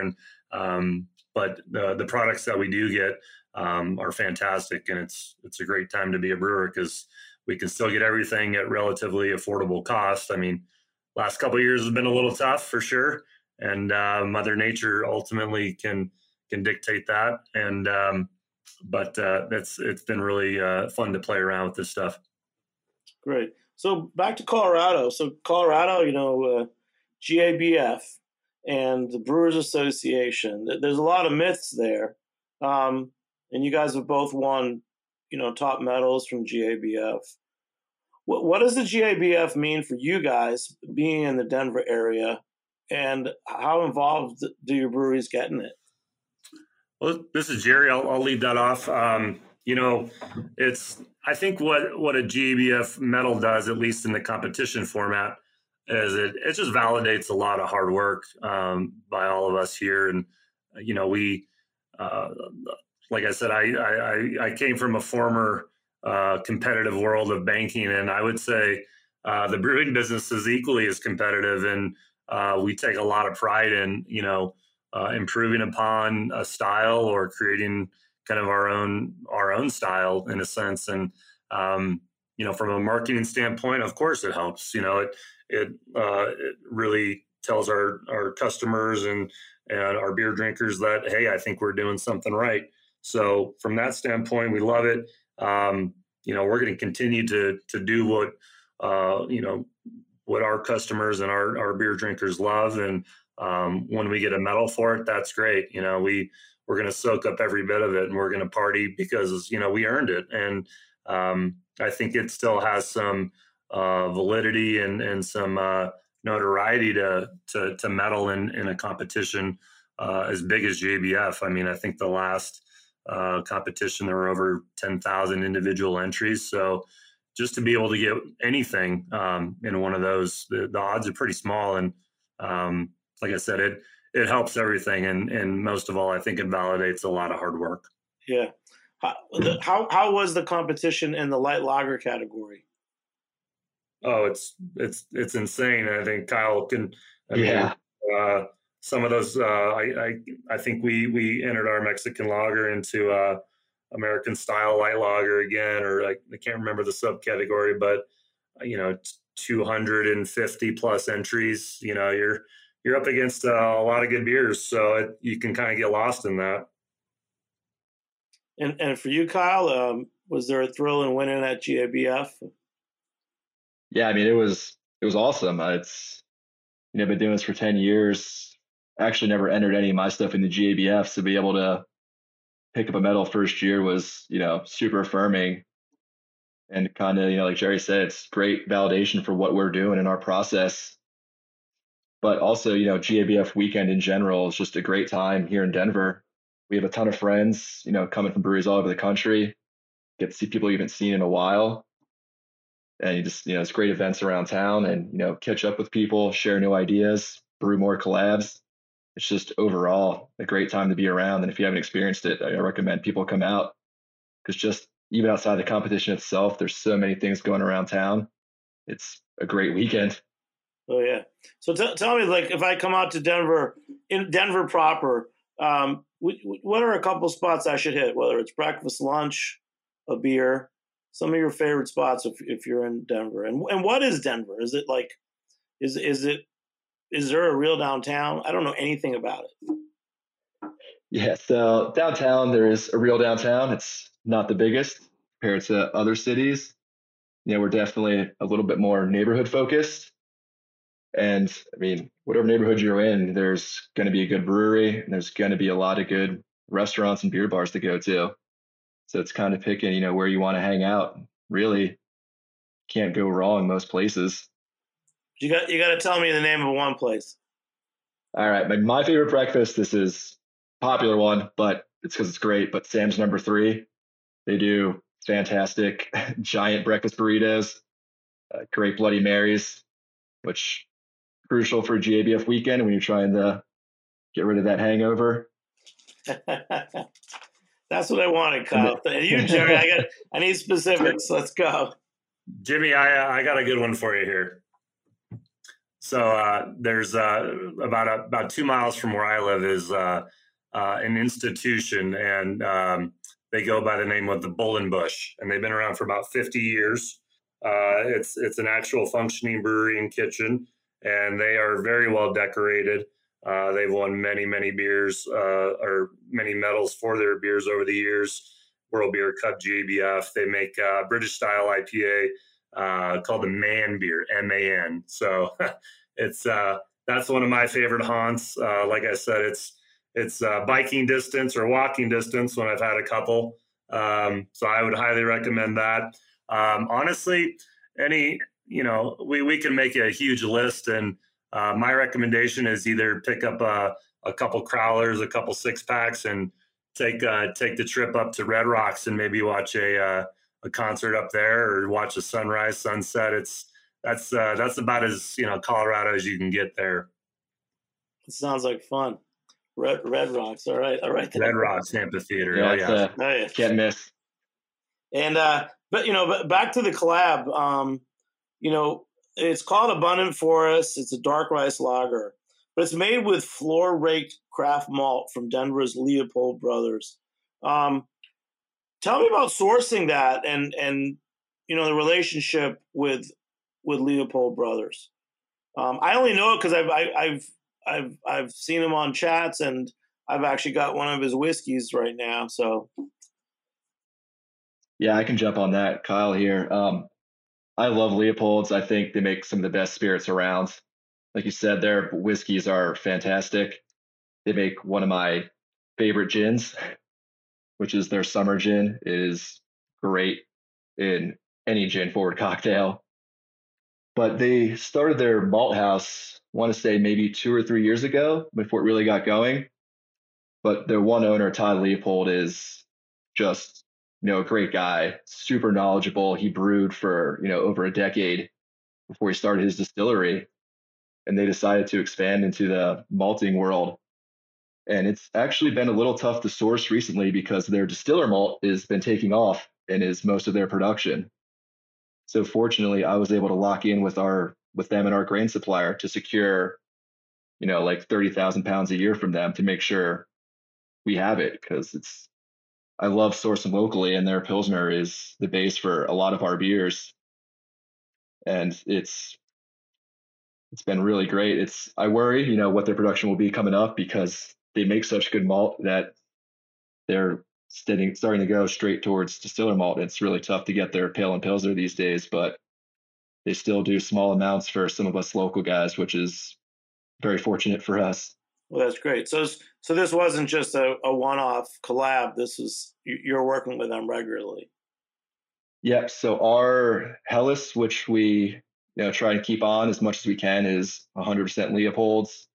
and but the products that we do get are fantastic, and it's a great time to be a brewer because we can still get everything at relatively affordable cost. I mean, last couple of years has been a little tough for sure, and Mother Nature ultimately can dictate that, and but it's been really fun to play around with this stuff. Great. So back to Colorado. So Colorado, GABF and the Brewers Association, there's a lot of myths there. And you guys have both won, top medals from GABF. What does the GABF mean for you guys being in the Denver area, and how involved do your breweries get in it? Well, this is Jerry. I'll leave that off. I think what a GABF medal does, at least in the competition format, is it just validates a lot of hard work by all of us here. And, we, like I said, I came from a former competitive world of banking, and I would say the brewing business is equally as competitive, and we take a lot of pride in, improving upon a style or creating kind of our own style in a sense. And, from a marketing standpoint, of course it helps, it really tells our customers and our beer drinkers that, hey, I think we're doing something right. So from that standpoint, we love it. We're going to continue to do what our customers and our beer drinkers love. And, when we get a medal for it, that's great. We're going to soak up every bit of it, and we're going to party because, we earned it. And I think it still has some validity and some notoriety to medal in a competition as big as GABF. I mean, I think the last competition, there were over 10,000 individual entries. So just to be able to get anything in one of those, the odds are pretty small. And like I said, it helps everything, and most of all, I think it validates a lot of hard work. Yeah. How was the competition in the light lager category? Oh, it's insane. I think Kyle can. Some of those. I think we entered our Mexican lager into American style light lager again, or I can't remember the subcategory, but 250 plus entries. You're up against a lot of good beers, so you can kind of get lost in that. And for you, Kyle, was there a thrill in winning at GABF? Yeah, I mean, it was awesome. It's been doing this for 10 years. I actually never entered any of my stuff in the GABF, so to be able to pick up a medal first year was super affirming, and kind of like Jerry said, it's great validation for what we're doing in our process. But also, GABF weekend in general is just a great time here in Denver. We have a ton of friends, coming from breweries all over the country. Get to see people you haven't seen in a while. And you just, it's great events around town, and, catch up with people, share new ideas, brew more collabs. It's just overall a great time to be around. And if you haven't experienced it, I recommend people come out, because just even outside the competition itself, there's so many things going around town. It's a great weekend. Oh, yeah. So tell me, if I come out to Denver, in Denver proper, what are a couple spots I should hit, whether it's breakfast, lunch, a beer, some of your favorite spots if you're in Denver? And what is Denver? Is it is there a real downtown? I don't know anything about it. Yeah, so downtown, there is a real downtown. It's not the biggest compared to other cities. We're definitely a little bit more neighborhood focused. And I mean, whatever neighborhood you're in, there's going to be a good brewery, and there's going to be a lot of good restaurants and beer bars to go to. So it's kind of picking, you know, where you want to hang out. Really can't go wrong most places. You got to tell me the name of one place. All right. My favorite breakfast, this is a popular one, but it's because it's great. But Sam's Number Three, they do fantastic giant breakfast burritos, great Bloody Marys, which crucial for GABF weekend when you're trying to get rid of that hangover. That's what I wanted, Kyle. And you, Jerry, I need specifics. Let's go. Jimmy, I got a good one for you here. So there's about 2 miles from where I live is an institution, and they go by the name of the Bullenbush, and they've been around for about 50 years. It's an actual functioning brewery and kitchen, and they are very well decorated. They've won many beers or many medals for their beers over the years. World Beer Cup, GABF. They make British style IPA called the Man Beer, MAN. So it's that's one of my favorite haunts. Like I said, it's biking distance or walking distance when I've had a couple. So I would highly recommend that. Honestly, we can make a huge list, and my recommendation is either pick up a couple crowlers, a couple six packs, and take the trip up to Red Rocks and maybe watch a concert up there, or watch a sunrise, sunset. That's about as Colorado as you can get there. It sounds like fun. Red Rocks. All right. Red Rocks Amphitheater. Yeah, oh yeah, can't miss. And but back to the collab. It's called Abundant Forest. It's a dark rice lager, but it's made with floor-raked craft malt from Denver's Leopold Brothers. Tell me about sourcing that and the relationship with Leopold Brothers. I only know it because I've seen him on chats, and I've actually got one of his whiskeys right now. So yeah, I can jump on that, Kyle. Here, I love Leopold's. I think they make some of the best spirits around. Like you said, their whiskeys are fantastic. They make one of my favorite gins, which is their summer gin. It is great in any gin-forward cocktail. But they started their malt house, I want to say maybe 2 or 3 years ago, before it really got going. But their one owner, Todd Leopold, is just a great guy, super knowledgeable. He brewed for over a decade before he started his distillery, and they decided to expand into the malting world. And it's actually been a little tough to source recently because their distiller malt has been taking off and is most of their production. So fortunately, I was able to lock in with them and our grain supplier to secure, 30,000 pounds a year from them to make sure we have it, because I love sourcing locally, and their Pilsner is the base for a lot of our beers. And it's been really great. I worry, what their production will be coming up, because they make such good malt that they're starting to go straight towards distiller malt. It's really tough to get their Pale and Pilsner these days, but they still do small amounts for some of us local guys, which is very fortunate for us. Well, that's great. So this wasn't just a one-off collab. This is, you're working with them regularly. Yep. So our Helles, which we try to keep on as much as we can, is 100% Leopold's.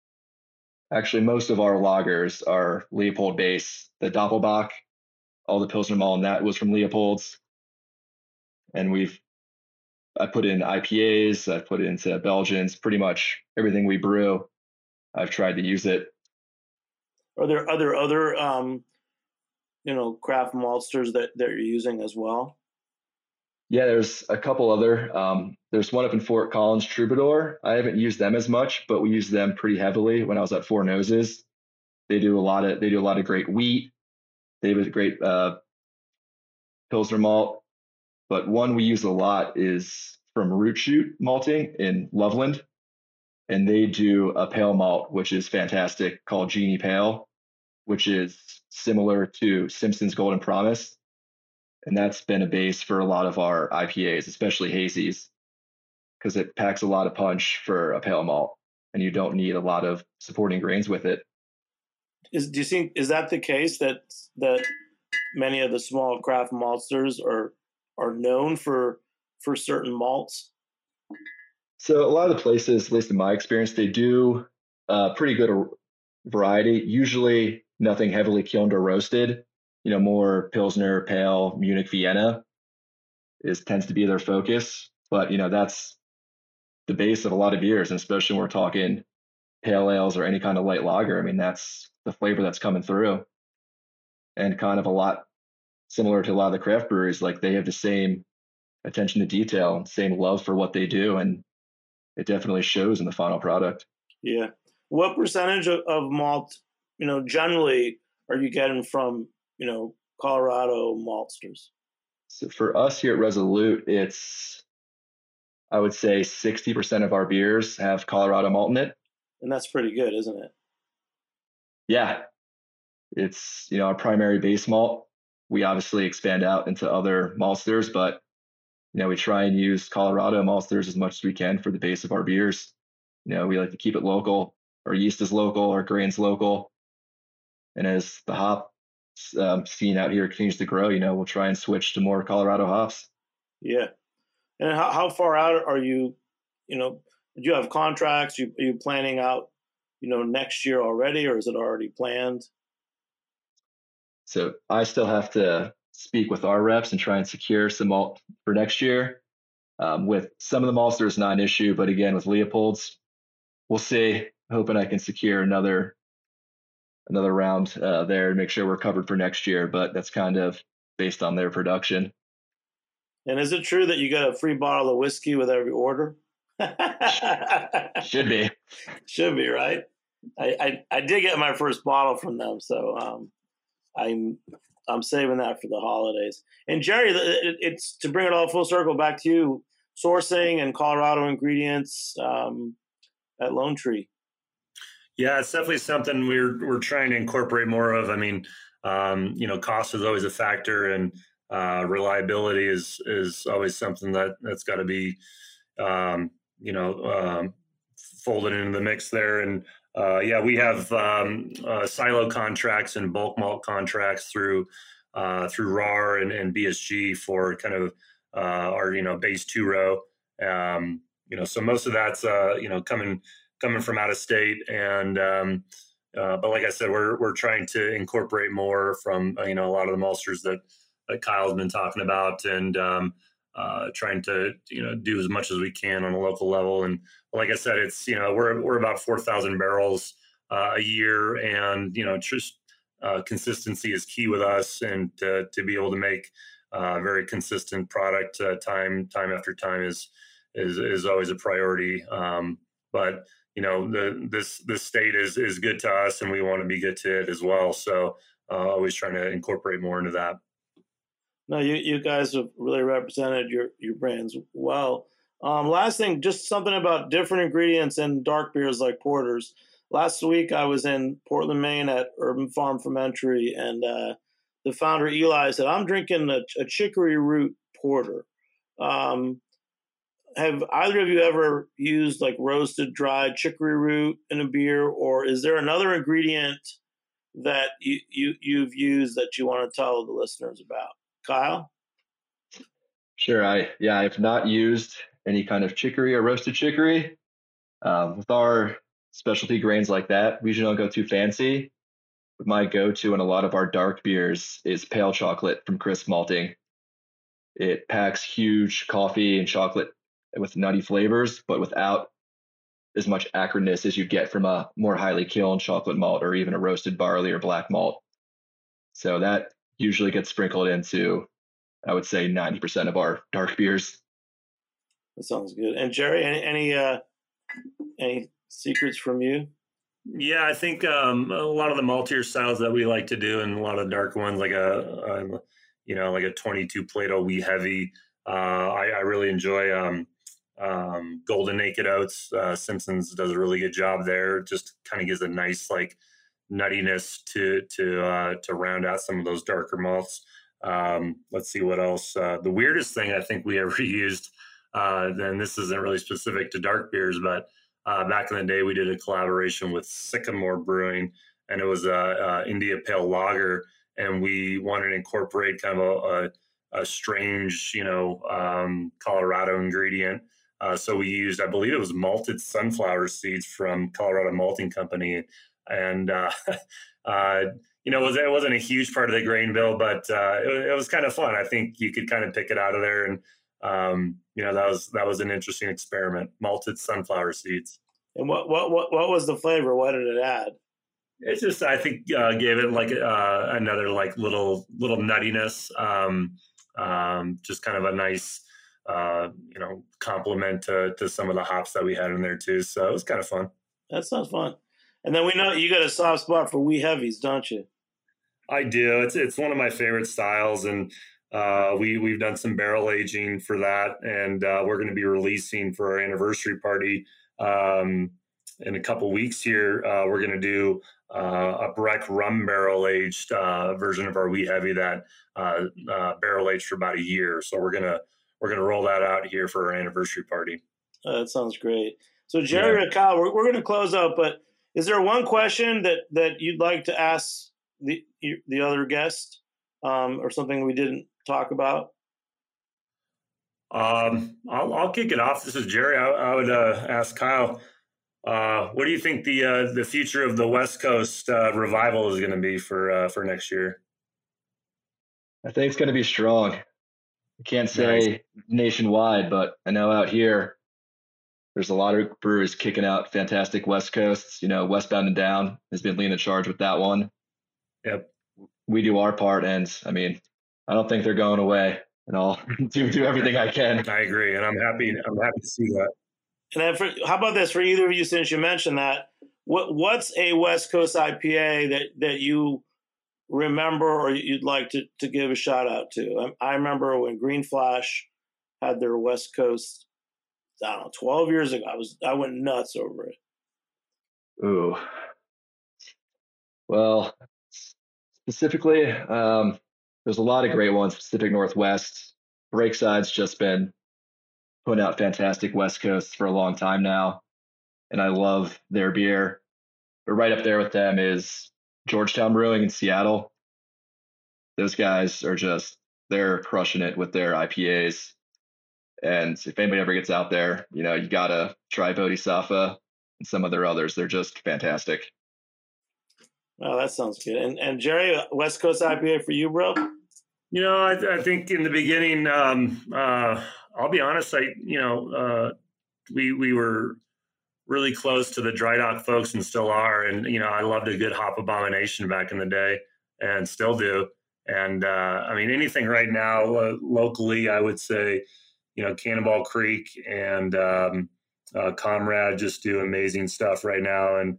Actually, most of our lagers are Leopold base. The Doppelbock, all the Pilsner malt, and that was from Leopold's. And I put in IPAs. I put into Belgians. Pretty much everything we brew, I've tried to use it. Are there other craft maltsters that you're using as well? Yeah, there's a couple other. There's one up in Fort Collins, Troubadour. I haven't used them as much, but we used them pretty heavily when I was at Four Noses. They do a lot of great wheat. They have a great Pilsner malt, but one we use a lot is from Root Shoot Malting in Loveland. And they do a pale malt, which is fantastic, called Genie Pale, which is similar to Simpson's Golden Promise. And that's been a base for a lot of our IPAs, especially hazies, because it packs a lot of punch for a pale malt, and you don't need a lot of supporting grains with it. Do you think, is that the case that many of the small craft maltsters are known for certain malts? So a lot of the places, at least in my experience, they do pretty good variety. Usually nothing heavily kilned or roasted, you know, more Pilsner, Pale, Munich, Vienna tends to be their focus. But, you know, that's the base of a lot of beers, and especially when we're talking pale ales or any kind of light lager. I mean, that's the flavor that's coming through, and kind of a lot similar to a lot of the craft breweries. Like, they have the same attention to detail and same love for what they do, and it definitely shows in the final product. Yeah. What percentage of malt, you know, generally are you getting from, you know, Colorado maltsters? So for us here at Resolute, it's, I would say 60% of our beers have Colorado malt in it. And that's pretty good, isn't it? Yeah. It's, you know, our primary base malt. We obviously expand out into other maltsters, but, you know, we try and use Colorado maltsters as much as we can for the base of our beers. You know, we like to keep it local. Our yeast is local, our grain's local. And as the hop scene out here continues to grow, you know, we'll try and switch to more Colorado hops. Yeah. And how far out are you, you know, do you have contracts? Are you planning out, you know, next year already, or is it already planned? So I still have to speak with our reps and try and secure some malt for next year. With some of the maltsters, not an issue, but again, with Leopold's, we'll see. Hoping I can secure another round there and make sure we're covered for next year, but that's kind of based on their production. And is it true that you get a free bottle of whiskey with every order? Should be. Should be, right? I did get my first bottle from them, so I'm saving that for the holidays. And Jerry, it's to bring it all full circle back to you, sourcing and Colorado ingredients at Lone Tree. Yeah, it's definitely something we're trying to incorporate more of. I mean, you know, cost is always a factor, and reliability is always something that's got to be, you know, folded into the mix there. And yeah, we have silo contracts and bulk malt contracts through RAR and BSG for kind of our, you know, base two row. You know, so most of that's you know, coming from out of state, and but like I said, we're trying to incorporate more from, you know, a lot of the maltsters that Kyle's been talking about, and trying to, you know, do as much as we can on a local level. And like I said, it's, you know, we're about 4,000 barrels a year, and, you know, just consistency is key with us, and to be able to make very consistent product time after time is always a priority. But you know, this state is good to us, and we want to be good to it as well. So always trying to incorporate more into that. No, you guys have really represented your brands well. Last thing, just something about different ingredients in dark beers like porters. Last week, I was in Portland, Maine at Urban Farm Fermentary, and the founder, Eli, said, I'm drinking a chicory root porter. Have either of you ever used like roasted, dried chicory root in a beer, or is there another ingredient that you've used that you want to tell the listeners about? Kyle? Sure. I have not used any kind of chicory or roasted chicory. With our specialty grains like that, we usually don't go too fancy. But my go-to in a lot of our dark beers is pale chocolate from Crisp malting. It packs huge coffee and chocolate with nutty flavors, but without as much acridness as you get from a more highly kiln chocolate malt or even a roasted barley or black malt. So that usually gets sprinkled into, I would say, 90% of our dark beers. That sounds good. And Jerry, any secrets from you? Yeah, I think a lot of the maltier styles that we like to do, and a lot of dark ones, like a 22 Plato Wee Heavy. I really enjoy Golden Naked Oats. Simpsons does a really good job there. Just kind of gives a nice like nuttiness to round out some of those darker malts. Let's see what else. The weirdest thing I think we ever used, and this isn't really specific to dark beers, but back in the day we did a collaboration with Sycamore Brewing, and it was a India Pale Lager, and we wanted to incorporate kind of a strange, Colorado ingredient. So we used, I believe it was malted sunflower seeds from Colorado Malting Company. And, it wasn't a huge part of the grain bill, but it was kind of fun. I think you could kind of pick it out of there. And, that was an interesting experiment, malted sunflower seeds. And what was the flavor? What did it add? It's just, I think, gave it like another like little nuttiness, just kind of a nice, complement to some of the hops that we had in there too. So it was kind of fun. That sounds fun. And then we know you got a soft spot for Wee Heavies, don't you? I do. It's one of my favorite styles, and we've done some barrel aging for that, and we're going to be releasing for our anniversary party in a couple weeks here. We're going to do a Breck rum barrel aged version of our Wee Heavy that barrel aged for about a year. So we're gonna roll that out here for our anniversary party. That sounds great. So Jerry and Kyle, we're going to close up, but is there one question that you'd like to ask the other guest, or something we didn't talk about? I'll kick it off. This is Jerry. I would ask Kyle, what do you think the future of the West Coast revival is going to be for next year? I think it's going to be strong. I can't say nationwide, but I know out here, there's a lot of breweries kicking out fantastic West Coasts. Westbound and Down has been leading the charge with that one. Yep. We do our part, and I don't think they're going away, and I'll do everything I can. I agree, and I'm happy to see that. And then how about this for either of you, since you mentioned that? What's a West Coast IPA that you remember or you'd like to give a shout out to? I remember when Green Flash had their West Coast, 12 years ago, I went nuts over it. Ooh. Well, specifically, there's a lot of great ones. Pacific Northwest, Breakside's just been putting out fantastic West Coasts for a long time now, and I love their beer. But right up there with them is Georgetown Brewing in Seattle. Those guys are they're crushing it with their IPAs. And if anybody ever gets out there, you got to try Bodhisattva and some of their others. They're just fantastic. Oh, that sounds good. And Jerry, West Coast IPA for you, bro? I think in the beginning, I'll be honest, we were really close to the dry dock folks and still are. And, I loved a good hop abomination back in the day and still do. And, anything right now locally, I would say, Cannonball Creek and Comrade just do amazing stuff right now. And,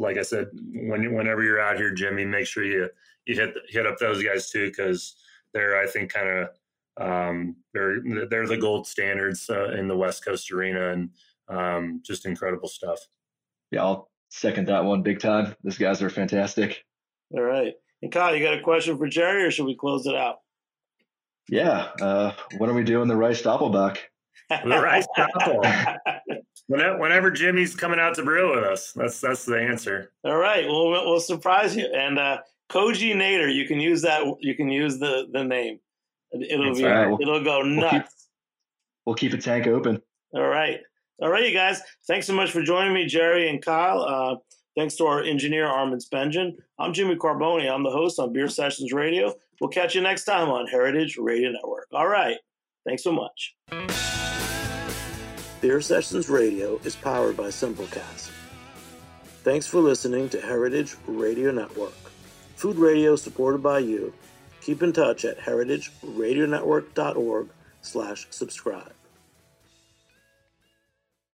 like I said, whenever you're out here, Jimmy, make sure you hit up those guys too, because they're, I think, kind of they're the gold standards in the West Coast arena, and just incredible stuff. Yeah, I'll second that one big time. These guys are fantastic. All right. And Kyle, you got a question for Jerry, or should we close it out? Yeah. When are we doing the Rice Doppelbock? The Rice Doppelbock. Whenever Jimmy's coming out to brew with us, that's the answer. All right. Well, we'll surprise you. And Troegenator, you can use that. You can use the name. It'll go nuts. We'll keep a tank open. All right. All right, you guys. Thanks so much for joining me, Jerry and Kyle. Thanks to our engineer, Armin Spengen. I'm Jimmy Carboni. I'm the host on Beer Sessions Radio. We'll catch you next time on Heritage Radio Network. All right. Thanks so much. Beer Sessions Radio is powered by Simplecast. Thanks for listening to Heritage Radio Network. Food radio supported by you. Keep in touch at heritageradionetwork.org/subscribe.